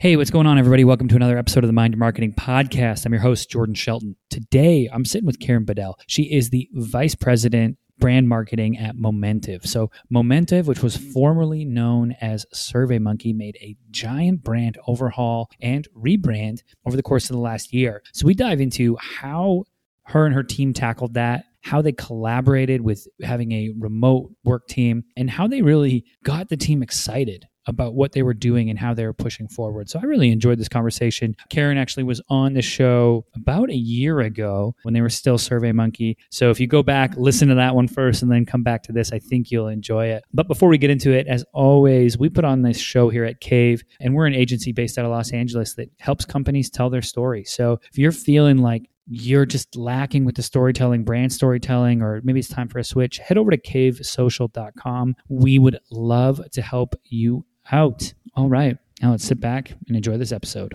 Hey, what's going on, everybody? Welcome to another episode of the Mind Your Marketing Podcast. I'm your host, Jordan Shelton. Today, I'm sitting with Karen Bedell. She is the Vice President, Brand Marketing at Momentive. So Momentive, which was formerly known as SurveyMonkey, made a giant brand overhaul and rebrand over the course of the last year. So we dive into how her and her team tackled that, how they collaborated with having a remote work team, and how they really got the team excited about what they were doing and how they were pushing forward. So I really enjoyed this conversation. Karen actually was on the show about a year ago when they were still SurveyMonkey. So if you go back, listen to that one first and then come back to this, I think you'll enjoy it. But before we get into it, as always, we put on this show here at Cave, and we're an agency based out of Los Angeles that helps companies tell their story. So if you're feeling like you're just lacking with the storytelling, brand storytelling, or maybe it's time for a switch, head over to cavesocial.com. We would love to help you out. All right. Now let's sit back and enjoy this episode.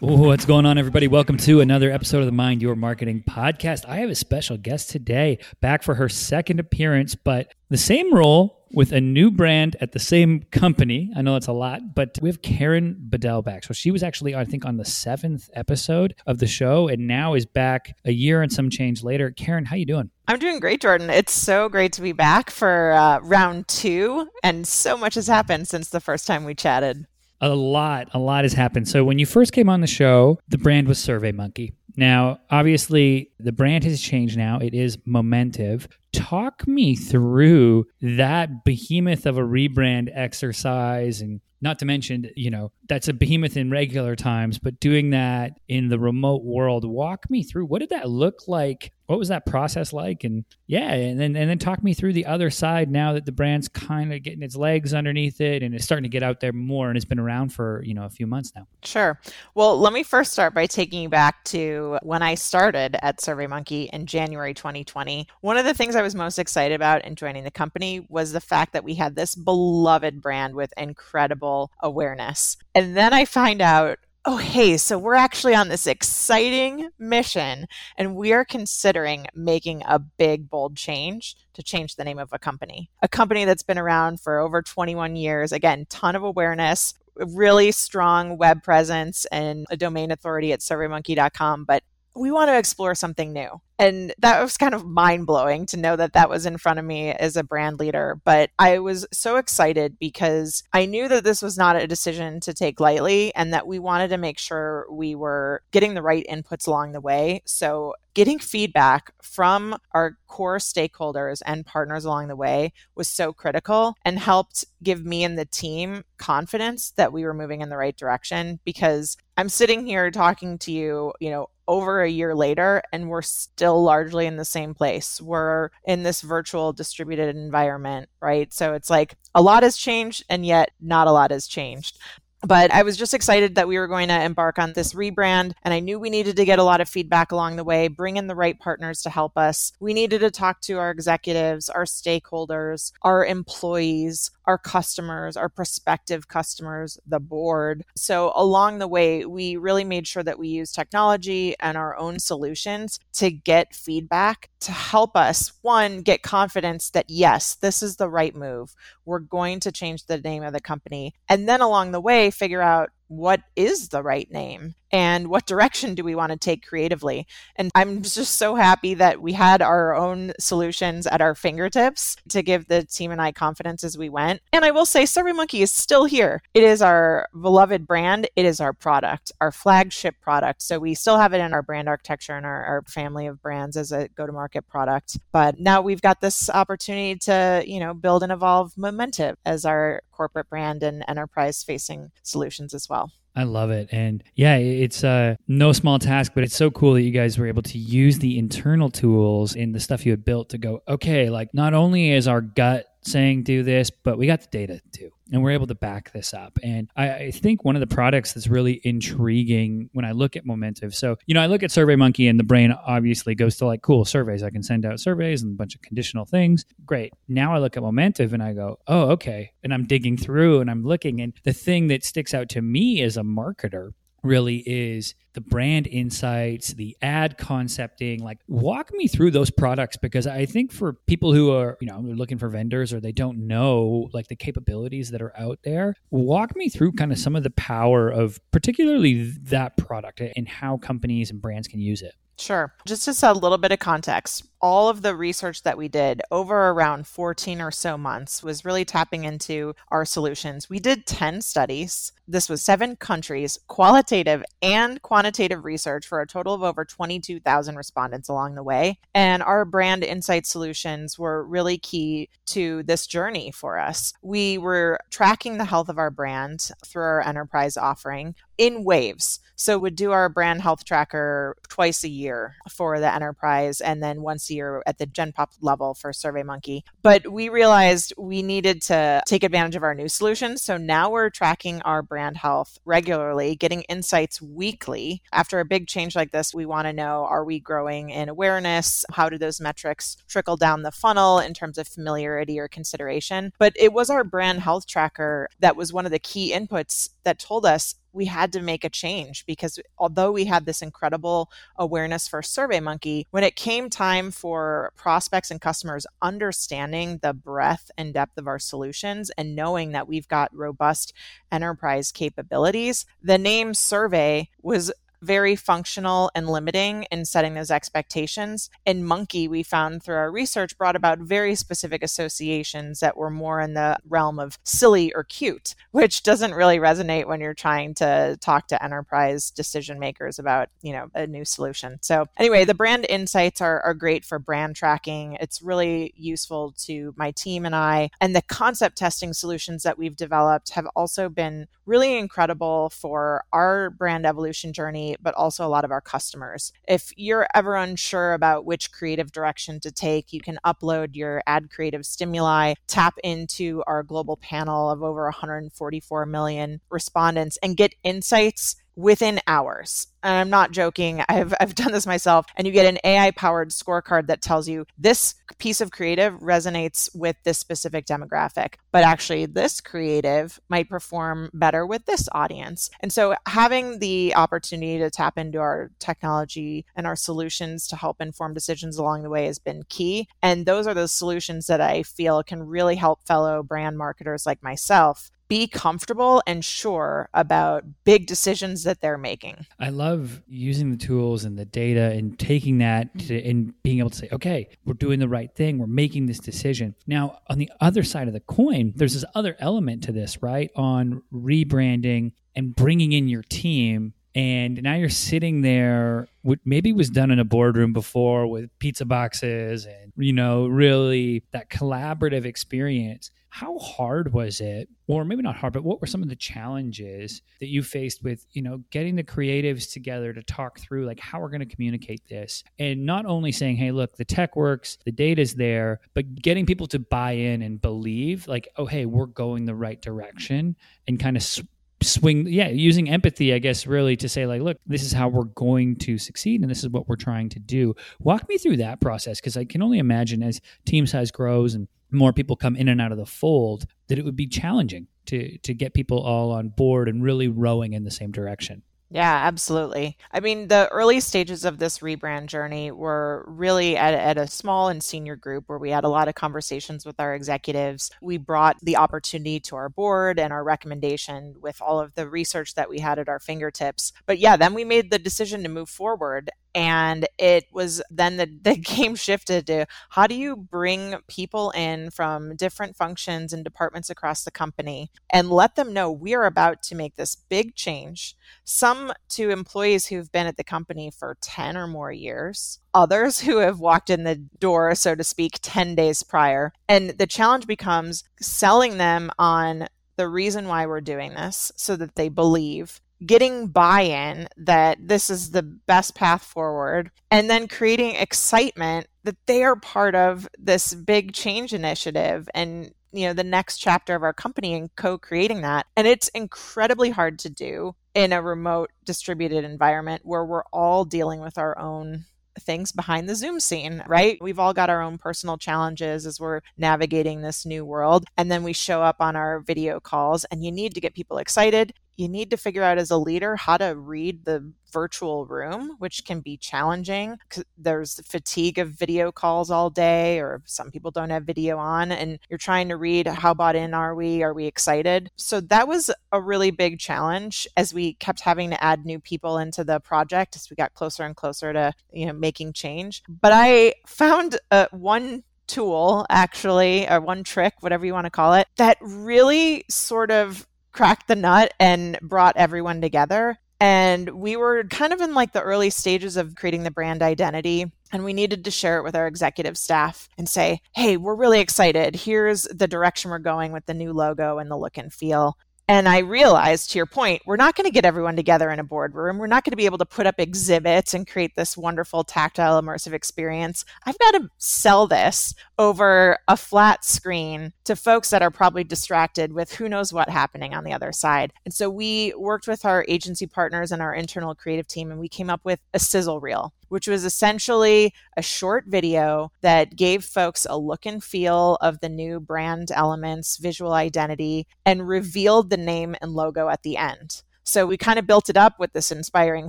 What's going on, everybody? Welcome to another episode of the Mind Your Marketing Podcast. I have a special guest today, back for her second appearance, but the same role with a new brand at the same company. I know it's a lot, but we have Karen Bedell back. So she was actually, I think, on the 7th episode of the show and now is back a year and some change later. Karen, how you doing? I'm doing great, Jordan. It's so great to be back for round 2, and so much has happened since the first time we chatted. A lot has happened. So when you first came on the show, the brand was SurveyMonkey. Now, obviously, the brand has changed now. It is Momentive. Talk me through that behemoth of a rebrand exercise, and not to mention, you know, that's a behemoth in regular times, but doing that in the remote world, walk me through. What did that look like? What was that process like? And yeah, and then talk me through the other side now that the brand's kind of getting its legs underneath it and it's starting to get out there more, and it's been around for, you know, a few months now. Sure. Well, let me first start by taking you back to when I started at SurveyMonkey in January 2020. One of the things I was most excited about in joining the company was the fact that we had this beloved brand with incredible awareness. And then I find out, oh, hey, so we're actually on this exciting mission and we are considering making a big, bold change to change the name of a company that's been around for over 21 years. Again, ton of awareness, really strong web presence and a domain authority at surveymonkey.com, but we want to explore something new. And that was kind of mind-blowing to know that that was in front of me as a brand leader. But I was so excited because I knew that this was not a decision to take lightly and that we wanted to make sure we were getting the right inputs along the way. So getting feedback from our core stakeholders and partners along the way was so critical and helped give me and the team confidence that we were moving in the right direction, because I'm sitting here talking to you, you know, over a year later, and we're still largely in the same place. We're in this virtual distributed environment, right? So it's like a lot has changed and yet not a lot has changed. But I was just excited that we were going to embark on this rebrand, and I knew we needed to get a lot of feedback along the way, bring in the right partners to help us. We needed to talk to our executives, our stakeholders, our employees, our customers, our prospective customers, the board. So along the way, we really made sure that we used technology and our own solutions to get feedback to help us, one, get confidence that yes, this is the right move. We're going to change the name of the company. And then along the way, figure out what is the right name and what direction do we want to take creatively. And I'm just so happy that we had our own solutions at our fingertips to give the team and I confidence as we went. And I will say SurveyMonkey is still here. It is our beloved brand. It is our product, our flagship product. So we still have it in our brand architecture and our family of brands as a go-to-market product. But now we've got this opportunity to, you know, build and evolve Momentive as our corporate brand and enterprise-facing solutions as well. I love it. And yeah, it's no small task, but it's so cool that you guys were able to use the internal tools in the stuff you had built to go, okay, like not only is our gut saying do this, but we got the data too. And we're able to back this up. And I think one of the products that's really intriguing when I look at Momentive, so, you know, I look at SurveyMonkey and the brain obviously goes to like, cool, surveys. I can send out surveys and a bunch of conditional things. Great. Now I look at Momentive and I go, oh, okay. And I'm digging through and I'm looking. And the thing that sticks out to me as a marketer really is the brand insights, the ad concepting, like walk me through those products, because I think for people who are, you know, looking for vendors or they don't know like the capabilities that are out there, walk me through kind of some of the power of particularly that product and how companies and brands can use it. Sure. Just a little bit of context. All of the research that we did over around 14 or so months was really tapping into our solutions. We did 10 studies. This was 7 countries, qualitative and quantitative research for a total of over 22,000 respondents along the way. And our brand insight solutions were really key to this journey for us. We were tracking the health of our brand through our enterprise offering in waves. So we'd do our brand health tracker twice a year for the enterprise and then once a year at the Gen Pop level for SurveyMonkey. But we realized we needed to take advantage of our new solutions. So now we're tracking our brand health regularly, getting insights weekly. After a big change like this, we want to know, are we growing in awareness? How do those metrics trickle down the funnel in terms of familiarity or consideration? But it was our brand health tracker that was one of the key inputs that told us we had to make a change, because although we had this incredible awareness for SurveyMonkey, when it came time for prospects and customers understanding the breadth and depth of our solutions and knowing that we've got robust enterprise capabilities, the name survey was very functional and limiting in setting those expectations. And monkey, we found through our research, brought about very specific associations that were more in the realm of silly or cute, which doesn't really resonate when you're trying to talk to enterprise decision makers about, you know, a new solution. So anyway, the brand insights are great for brand tracking. It's really useful to my team and I. And the concept testing solutions that we've developed have also been really incredible for our brand evolution journey, but also a lot of our customers. If you're ever unsure about which creative direction to take, you can upload your ad creative stimuli, tap into our global panel of over 144 million respondents, and get insights within hours. And I'm not joking. I've done this myself. And you get an AI-powered scorecard that tells you this piece of creative resonates with this specific demographic, but actually this creative might perform better with this audience. And so having the opportunity to tap into our technology and our solutions to help inform decisions along the way has been key. And those are the solutions that I feel can really help fellow brand marketers like myself be comfortable and sure about big decisions that they're making. I love using the tools and the data and taking that and being able to say, okay, we're doing the right thing. We're making this decision. Now, on the other side of the coin, there's this other element to this, right? On rebranding and bringing in your team. And now you're sitting there, what maybe was done in a boardroom before with pizza boxes and, you know, really that collaborative experience. How hard was it, or maybe not hard, but what were some of the challenges that you faced with, you know, getting the creatives together to talk through like how we're going to communicate this, and not only saying, hey, look, the tech works, the data's there, but getting people to buy in and believe like, oh, hey, we're going the right direction, and kind of swing, using empathy, I guess, really to say like, look, this is how we're going to succeed and this is what we're trying to do. Walk me through that process, because I can only imagine as team size grows and more people come in and out of the fold, that it would be challenging to get people all on board and really rowing in the same direction. Yeah, absolutely. I mean, the early stages of this rebrand journey were really at a small and senior group where we had a lot of conversations with our executives. We brought the opportunity to our board and our recommendation with all of the research that we had at our fingertips. But yeah, then we made the decision to move forward. And it was then the game shifted to how do you bring people in from different functions and departments across the company and let them know we are about to make this big change, some to employees who've been at the company for 10 or more years, others who have walked in the door, so to speak, 10 days prior. And the challenge becomes selling them on the reason why we're doing this so that they believe, getting buy-in that this is the best path forward, and then creating excitement that they are part of this big change initiative and, you know, the next chapter of our company and co-creating that. And it's incredibly hard to do in a remote distributed environment where we're all dealing with our own things behind the Zoom scene, right? We've all got our own personal challenges as we're navigating this new world. And then we show up on our video calls and you need to get people excited. You need to figure out as a leader how to read the virtual room, which can be challenging. There's the fatigue of video calls all day, or some people don't have video on, and you're trying to read, how bought in are we? Are we excited? So that was a really big challenge as we kept having to add new people into the project as we got closer and closer to, making change. But I found one tool, actually, or one trick, whatever you want to call it, that really sort of cracked the nut and brought everyone together. And we were kind of in like the early stages of creating the brand identity. And we needed to share it with our executive staff and say, hey, we're really excited. Here's the direction we're going with the new logo and the look and feel. And I realized, to your point, we're not going to get everyone together in a boardroom. We're not going to be able to put up exhibits and create this wonderful tactile immersive experience. I've got to sell this over a flat screen to folks that are probably distracted with who knows what happening on the other side. And so we worked with our agency partners and our internal creative team, and we came up with a sizzle reel, which was essentially a short video that gave folks a look and feel of the new brand elements, visual identity, and revealed the name and logo at the end. So we kind of built it up with this inspiring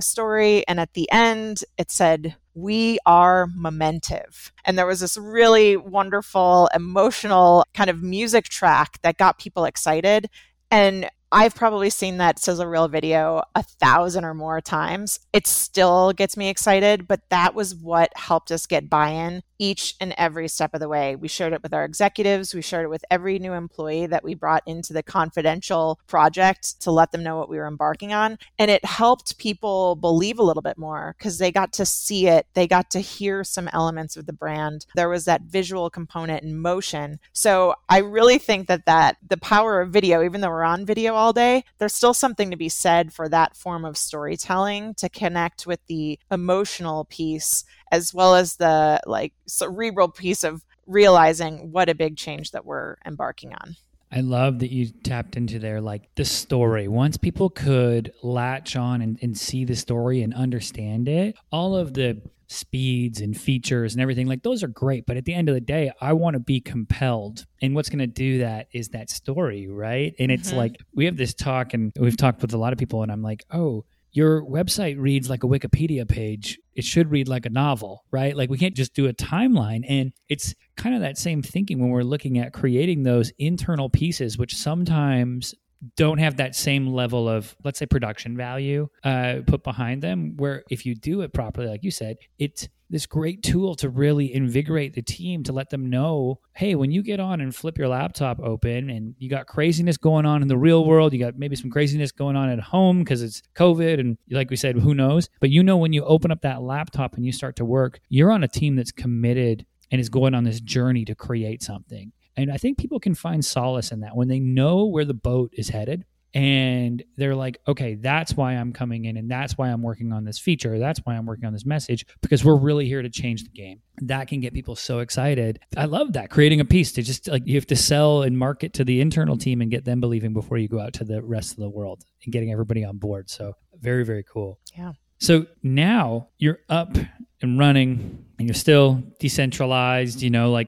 story. And at the end, it said, "We are Momentive." And there was this really wonderful, emotional kind of music track that got people excited. And I've probably seen that sizzle reel video 1,000 or more times. It still gets me excited, but that was what helped us get buy-in each and every step of the way. We shared it with our executives. We shared it with every new employee that we brought into the confidential project to let them know what we were embarking on. And it helped people believe a little bit more because they got to see it. They got to hear some elements of the brand. There was that visual component in motion. So I really think that the power of video, even though we're on video all day, there's still something to be said for that form of storytelling to connect with the emotional piece as well as the cerebral piece of realizing what a big change that we're embarking on. I love that you tapped into there, the story. Once people could latch on and see the story and understand it, all of the speeds and features and everything, those are great. But at the end of the day, I want to be compelled. And what's going to do that is that story, right? And it's we have this talk and we've talked with a lot of people and I'm like, oh, your website reads like a Wikipedia page. It should read like a novel, right? We can't just do a timeline. And it's kind of that same thinking when we're looking at creating those internal pieces, which sometimes don't have that same level of, let's say, production value put behind them, where if you do it properly, like you said, it's this great tool to really invigorate the team, to let them know, hey, when you get on and flip your laptop open and you got craziness going on in the real world, you got maybe some craziness going on at home because it's COVID and like we said, who knows? But when you open up that laptop and you start to work, you're on a team that's committed and is going on this journey to create something. And I think people can find solace in that when they know where the boat is headed and they're like, okay, that's why I'm coming in and that's why I'm working on this feature. That's why I'm working on this message, because we're really here to change the game. That can get people so excited. I love that. Creating a piece to just you have to sell and market to the internal team and get them believing before you go out to the rest of the world and getting everybody on board. So very, very cool. Yeah. So now you're up and running and you're still decentralized,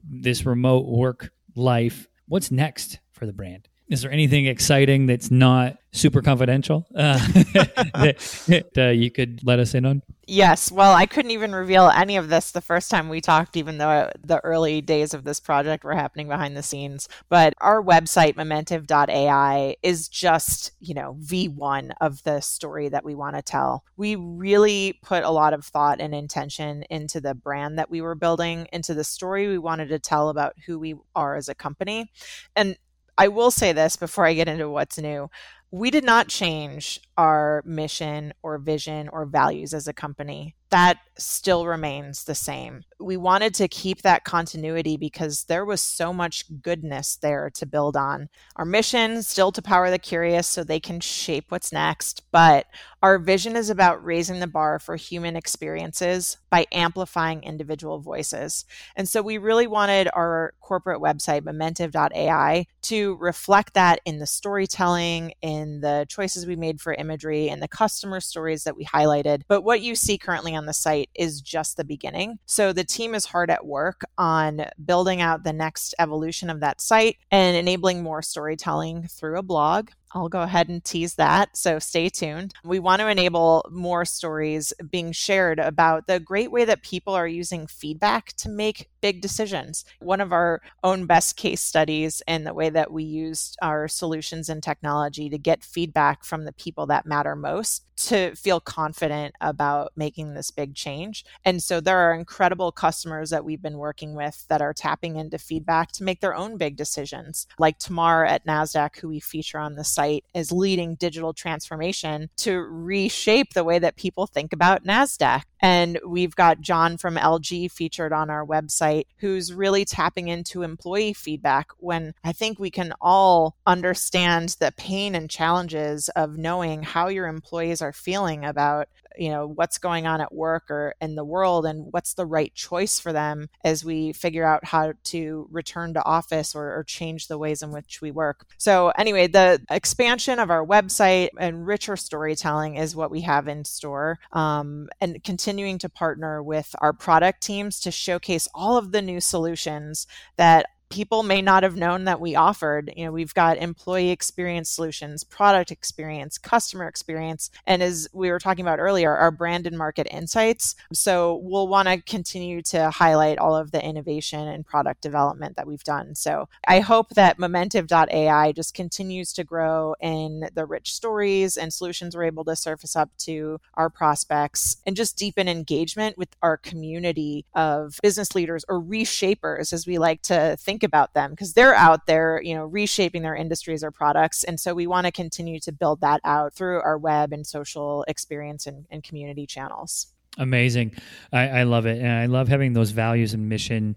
this remote work life. What's next for the brand? Is there anything exciting that's not super confidential that you could let us in on? Yes. Well, I couldn't even reveal any of this the first time we talked, even though the early days of this project were happening behind the scenes. But our website, Momentive.ai, is just, V1 of the story that we want to tell. We really put a lot of thought and intention into the brand that we were building, into the story we wanted to tell about who we are as a company. And I will say this before I get into what's new. We did not change our mission or vision or values as a company. That still remains the same. We wanted to keep that continuity because there was so much goodness there to build on. Our mission, still to power the curious so they can shape what's next. But our vision is about raising the bar for human experiences by amplifying individual voices. And so we really wanted our corporate website, Momentive.ai, to reflect that in the storytelling, in the choices we made for imagery, and the customer stories that we highlighted. But what you see currently on the site is just the beginning. So the team is hard at work on building out the next evolution of that site and enabling more storytelling through a blog, I'll go ahead and tease that. So stay tuned. We want to enable more stories being shared about the great way that people are using feedback to make big decisions. One of our own best case studies and the way that we used our solutions and technology to get feedback from the people that matter most to feel confident about making this big change. And so there are incredible customers that we've been working with that are tapping into feedback to make their own big decisions. Like Tamar at NASDAQ, who we feature on the site, is leading digital transformation to reshape the way that people think about NASDAQ. And we've got John from LG featured on our website, who's really tapping into employee feedback when I think we can all understand the pain and challenges of knowing how your employees are feeling about, what's going on at work or in the world and what's the right choice for them as we figure out how to return to office or change the ways in which we work. So anyway, the expansion of our website and richer storytelling is what we have in store, and continuing to partner with our product teams to showcase all of the new solutions that people may not have known that we offered. We've got employee experience solutions, product experience, customer experience, and as we were talking about earlier, our brand and market insights. So we'll want to continue to highlight all of the innovation and product development that we've done. So I hope that Momentive.ai just continues to grow in the rich stories and solutions we're able to surface up to our prospects and just deepen engagement with our community of business leaders or reshapers, as we like to think about them, because they're out there, reshaping their industries or products. And so we want to continue to build that out through our web and social experience and community channels. Amazing. I love it. And I love having those values and mission,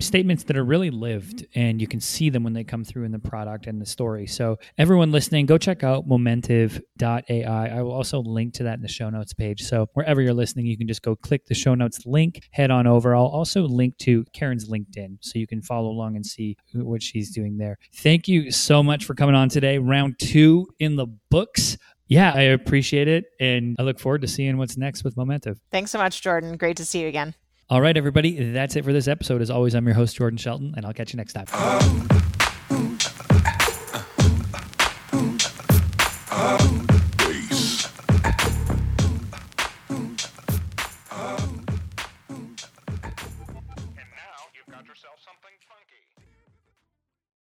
statements that are really lived, and you can see them when they come through in the product and the story. So everyone listening, go check out Momentive.ai. I will also link to that in the show notes page. So wherever you're listening, you can just go click the show notes link, head on over. I'll also link to Karen's LinkedIn so you can follow along and see what she's doing there. Thank you so much for coming on today. Round 2 in the books. Yeah, I appreciate it. And I look forward to seeing what's next with Momentive. Thanks so much, Jordan. Great to see you again. All right, everybody. That's it for this episode. As always, I'm your host, Jordan Shelton, and I'll catch you next time.